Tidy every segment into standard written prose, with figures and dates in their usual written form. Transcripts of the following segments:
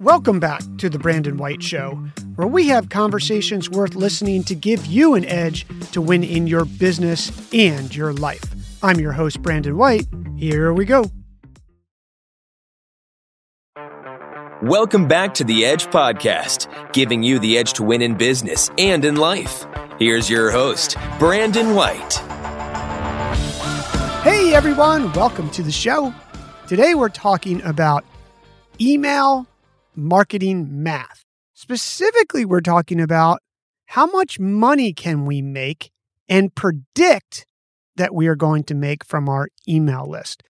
Welcome back to The Brandon White Show, where we have conversations worth listening to give you an edge to win in your business and your life. I'm your host, Brandon White. Here we go. Welcome back to The Edge Podcast, giving you the edge to win in business and in life. Here's your host, Brandon White. Hey, everyone. Welcome to the show. Today, we're talking about email marketing math. Specifically, we're talking about how much money can we make and predict that we are going to make from our email list.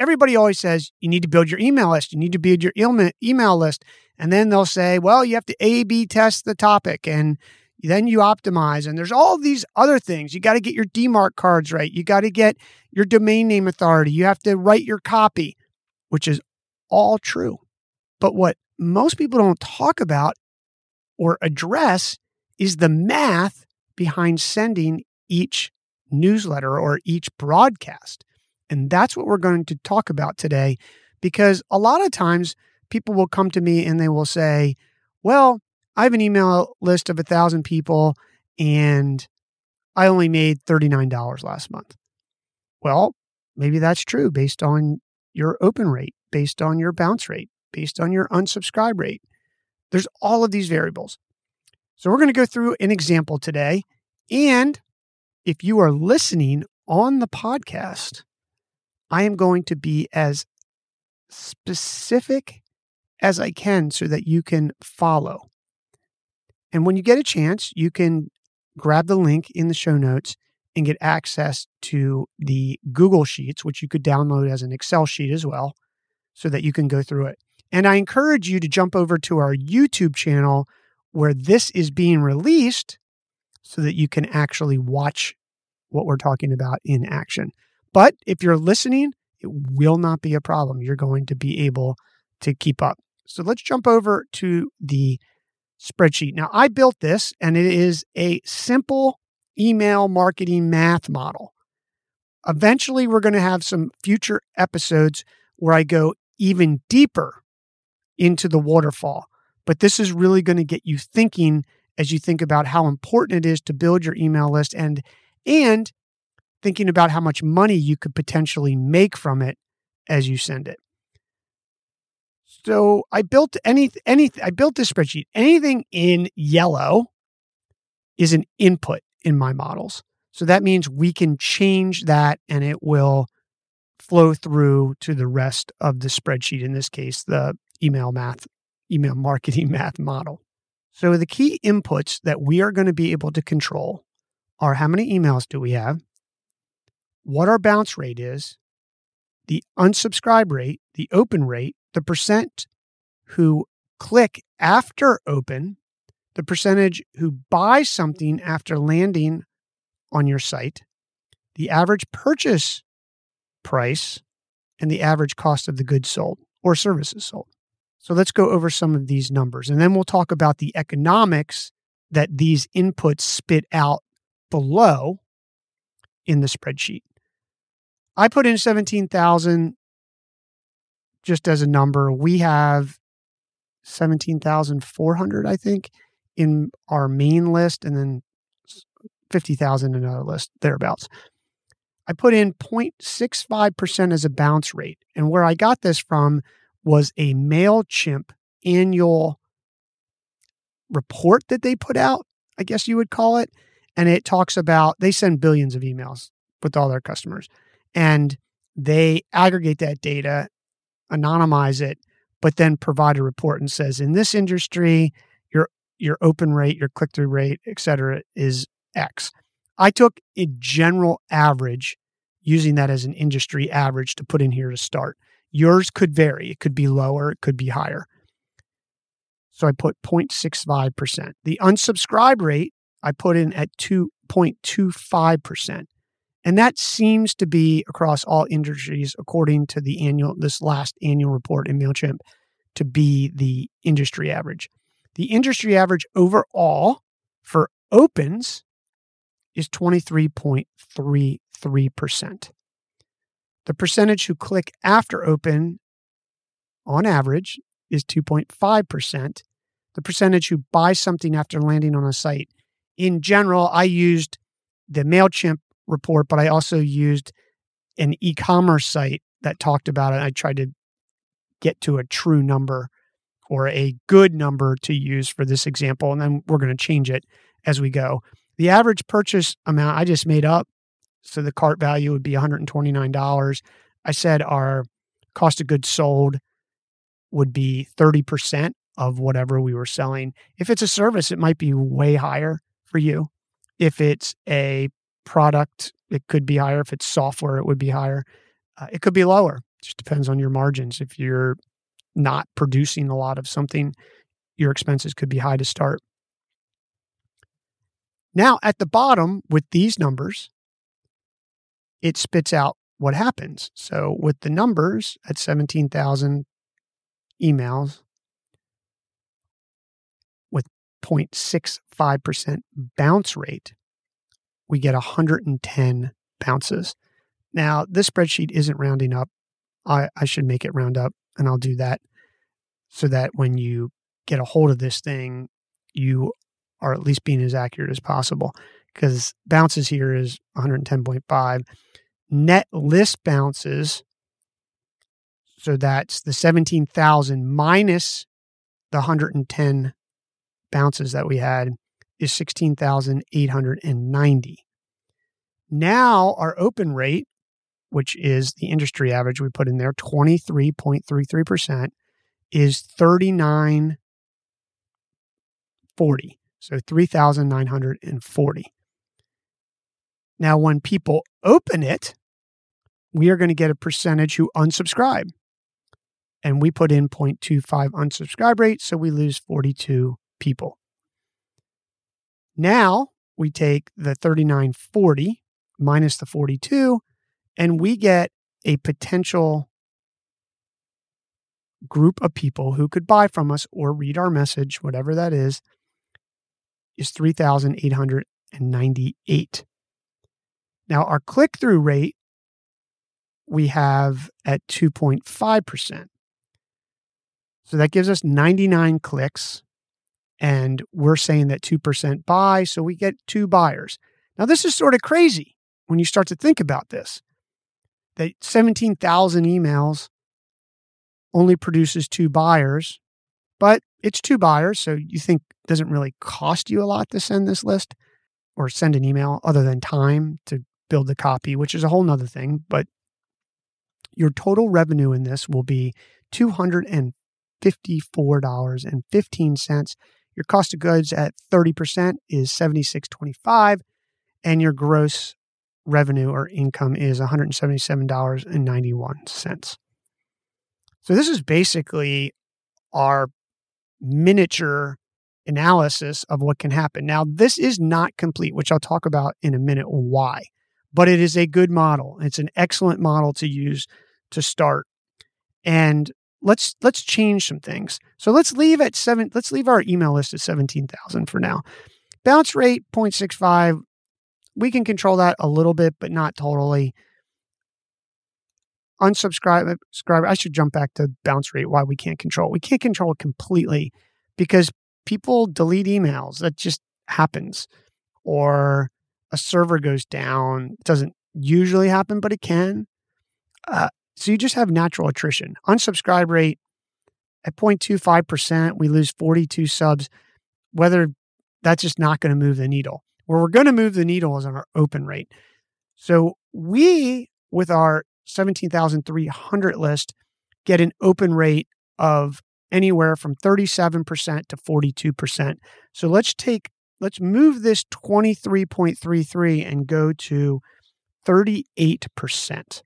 Everybody always says, you need to build your email list. You need to build your email list. And then they'll say, well, you have to A/B test the topic and then you optimize. And there's all these other things. You got to get your DMARC cards right. You got to get your domain name authority. You have to write your copy, which is all true. But what most people don't talk about or address is the math behind sending each newsletter or each broadcast. And that's what we're going to talk about today, because a lot of times people will come to me and they will say, well, I have an email list of 1,000 people and I only made $39 last month. Well, maybe that's true based on your open rate, based on your bounce rate, based on your unsubscribe rate. There's all of these variables. So we're going to go through an example today. And if you are listening on the podcast, I am going to be as specific as I can so that you can follow. And when you get a chance, you can grab the link in the show notes and get access to the Google Sheets, which you could download as an Excel sheet as well, so that you can go through it. And I encourage you to jump over to our YouTube channel where this is being released so that you can actually watch what we're talking about in action. But if you're listening, it will not be a problem. You're going to be able to keep up. So let's jump over to the spreadsheet. Now, I built this, and it is a simple email marketing math model. Eventually, we're going to have some future episodes where I go even deeper into the waterfall. But this is really going to get you thinking as you think about how important it is to build your email list and thinking about how much money you could potentially make from it as you send it. So I built I built this spreadsheet. Anything in yellow is an input in my models. So that means we can change that and it will flow through to the rest of the spreadsheet, in this case, the email marketing math model. So the key inputs that we are going to be able to control are how many emails do we have, what our bounce rate is, the unsubscribe rate, the open rate, the percent who click after open, the percentage who buy something after landing on your site, the average purchase price, and the average cost of the goods sold or services sold. So let's go over some of these numbers, and then we'll talk about the economics that these inputs spit out below in the spreadsheet. I put in 17,000 just as a number. We have 17,400, I think, in our main list, and then 50,000 in another list, thereabouts. I put in 0.65% as a bounce rate. And where I got this from was a MailChimp annual report that they put out, I guess you would call it. And it talks about, they send billions of emails with all their customers. And they aggregate that data, anonymize it, but then provide a report and says, in this industry, your open rate, your click-through rate, et cetera, is X. I took a general average using that as an industry average to put in here to start. Yours could vary. It could be lower. It could be higher. So I put 0.65%. The unsubscribe rate I put in at 2.25%. And that seems to be across all industries, according to the last annual report in MailChimp, to be the industry average. The industry average overall for opens is 23.33%. The percentage who click after open, on average, is 2.5%, the percentage who buy something after landing on a site. In general, I used the MailChimp report, but I also used an e-commerce site that talked about it. I tried to get to a true number or a good number to use for this example, and then we're going to change it as we go. The average purchase amount I just made up, so the cart value would be $129. I said our cost of goods sold would be 30% of whatever we were selling. If it's a service, it might be way higher for you. If it's a product, it could be higher. If it's software, it would be higher. It could be lower. It just depends on your margins. If you're not producing a lot of something, your expenses could be high to start. Now, at the bottom, with these numbers, it spits out what happens. So with the numbers at 17,000 emails, with 0.65% bounce rate, we get 110 bounces. Now, this spreadsheet isn't rounding up. I should make it round up, and I'll do that so that when you get a hold of this thing, you are at least being as accurate as possible, because bounces here is 110.5. Net list bounces, so that's the 17,000 minus the 110 bounces that we had, is 16,890. Now our open rate, which is the industry average we put in there, 23.33%, is 3,940. So 3,940. Now, when people open it, we are going to get a percentage who unsubscribe. And we put in 0.25 unsubscribe rate, so we lose 42 people. Now, we take the 3940 minus the 42, and we get a potential group of people who could buy from us or read our message, whatever that is 3,898. Now, our click-through rate we have at 2.5%. So that gives us 99 clicks, and we're saying that 2% buy, so we get 2 buyers. Now, this is sort of crazy when you start to think about this, that 17,000 emails only produces 2 buyers, but it's 2 buyers, so you think it doesn't really cost you a lot to send this list or send an email other than time to build the copy, which is a whole nother thing. But your total revenue in this will be $254.15. Your cost of goods at 30% is $76.25, and your gross revenue or income is $177.91. So this is basically our miniature analysis of what can happen. Now, this is not complete, which I'll talk about in a minute why, but it is a good model. It's an excellent model to use to start. And let's change some things. So let's leave our email list at 17,000 for now. Bounce rate 0.65. We can control that a little bit, but not totally. Unsubscribe. I should jump back to bounce rate, why we can't control it. We can't control it completely because people delete emails. That just happens. Or a server goes down. It doesn't usually happen, but it can. So you just have natural attrition. Unsubscribe rate at 0.25%, we lose 42 subs. Whether that's just not going to move the needle. Where we're going to move the needle is on our open rate. So we, with our 17,300 list, get an open rate of anywhere from 37% to 42%. So let's move this 23.33 and go to 38%.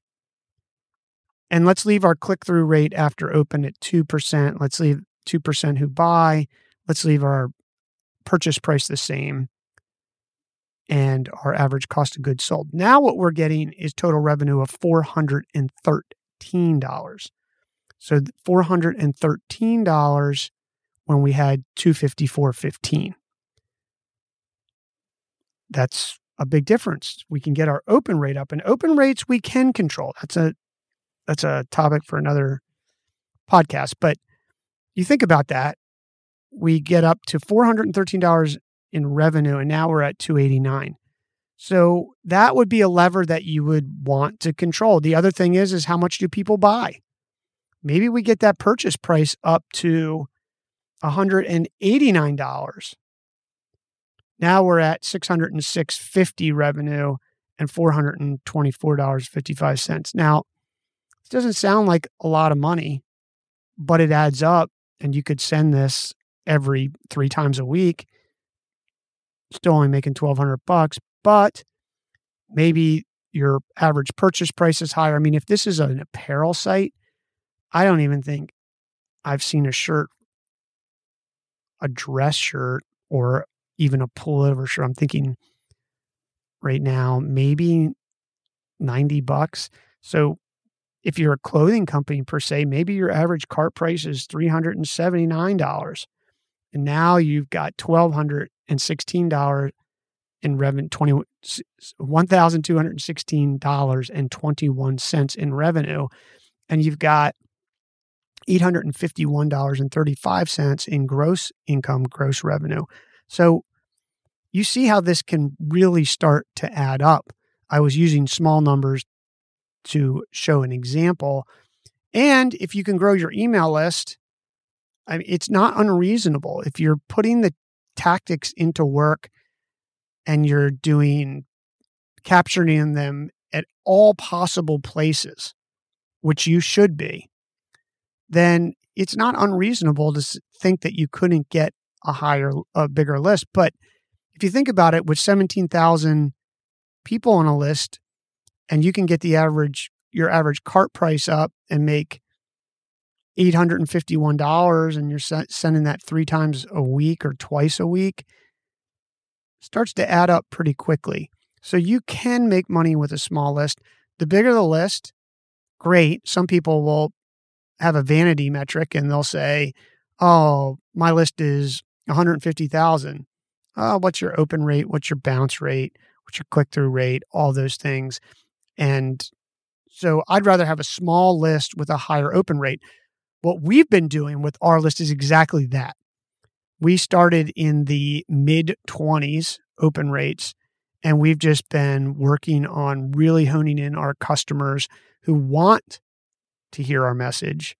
And let's leave our click-through rate after open at 2%. Let's leave 2% who buy. Let's leave our purchase price the same and our average cost of goods sold. Now what we're getting is total revenue of $413. So $413 when we had $254.15. That's a big difference. We can get our open rate up, and open rates we can control. That's a topic for another podcast. But you think about that, we get up to $413 in revenue, and now we're at $289. So that would be a lever that you would want to control. The other thing is how much do people buy? Maybe we get that purchase price up to $189. Now we're at $606.50 revenue and $424.55. Now, it doesn't sound like a lot of money, but it adds up, and you could send this every 3 times a week, still only making $1,200 bucks, but maybe your average purchase price is higher. I mean, if this is an apparel site, I don't even think I've seen a shirt, a dress shirt, or even a pullover shirt. I'm thinking right now, maybe $90. So if you're a clothing company per se, maybe your average cart price is $379. And now you've got $1,216 in revenue, $1,216.21 in revenue. And you've got $851.35 in gross income, gross revenue. So you see how this can really start to add up. I was using small numbers to show an example. And if you can grow your email list, I mean, it's not unreasonable. If you're putting the tactics into work and you're capturing them at all possible places, which you should be, then it's not unreasonable to think that you couldn't get a bigger list. But if you think about it, with 17,000 people on a list, and you can get your average cart price up and make $851, and you're sending that 3 times a week or twice a week, starts to add up pretty quickly. So you can make money with a small list. The bigger the list, great. Some people will have a vanity metric and they'll say, oh, my list is 150,000. Oh, what's your open rate? What's your bounce rate? What's your click-through rate? All those things. And so I'd rather have a small list with a higher open rate. What we've been doing with our list is exactly that. We started in the mid-20s open rates, and we've just been working on really honing in our customers who want to hear our message.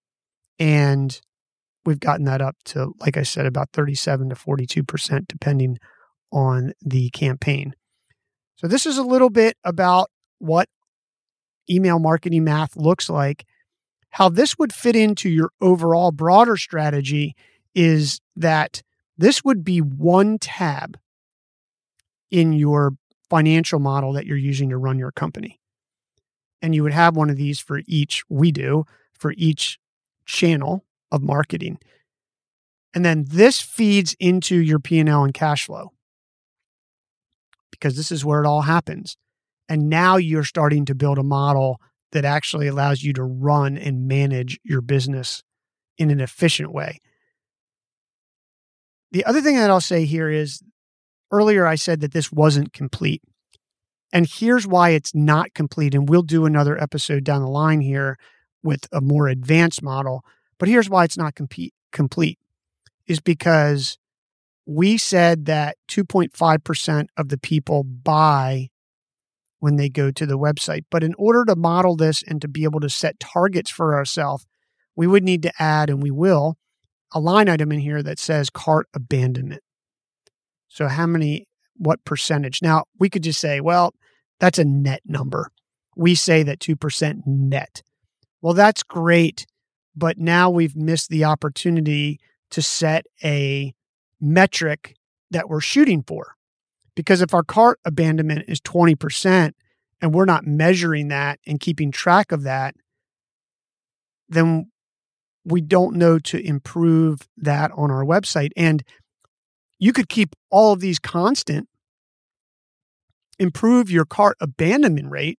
And we've gotten that up to, like I said, about 37 to 42%, depending on the campaign. So this is a little bit about what email marketing math looks like. How this would fit into your overall broader strategy is that this would be one tab in your financial model that you're using to run your company. And you would have one of these for each channel of marketing. And then this feeds into your P&L and cash flow, because this is where it all happens. And now you're starting to build a model that actually allows you to run and manage your business in an efficient way. The other thing that I'll say here is, earlier I said that this wasn't complete. And here's why it's not complete. And we'll do another episode down the line here with a more advanced model. But here's why it's not complete is because we said that 2.5% of the people buy when they go to the website. But in order to model this and to be able to set targets for ourselves, we would need to add, and we will, a line item in here that says cart abandonment. So what percentage? Now, we could just say, well, that's a net number. We say that 2% net. Well, that's great. But now we've missed the opportunity to set a metric that we're shooting for. Because if our cart abandonment is 20% and we're not measuring that and keeping track of that, then we don't know to improve that on our website. And you could keep all of these constant, improve your cart abandonment rate,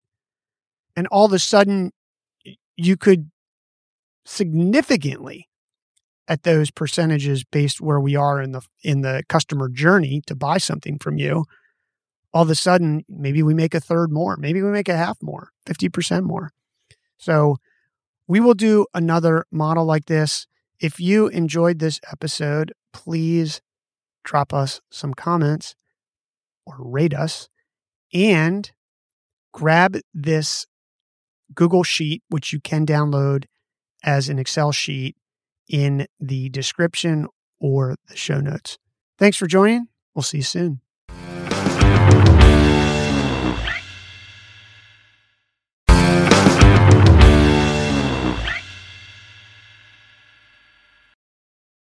and all of a sudden you could significantly at those percentages based where we are in the customer journey to buy something from you. All of a sudden, maybe we make a third more, maybe we make a half more, 50% more. So we will do another model like this. If you enjoyed this episode, please drop us some comments or rate us, and grab this Google Sheet, which you can download as an Excel sheet in the description or the show notes. Thanks for joining. We'll see you soon.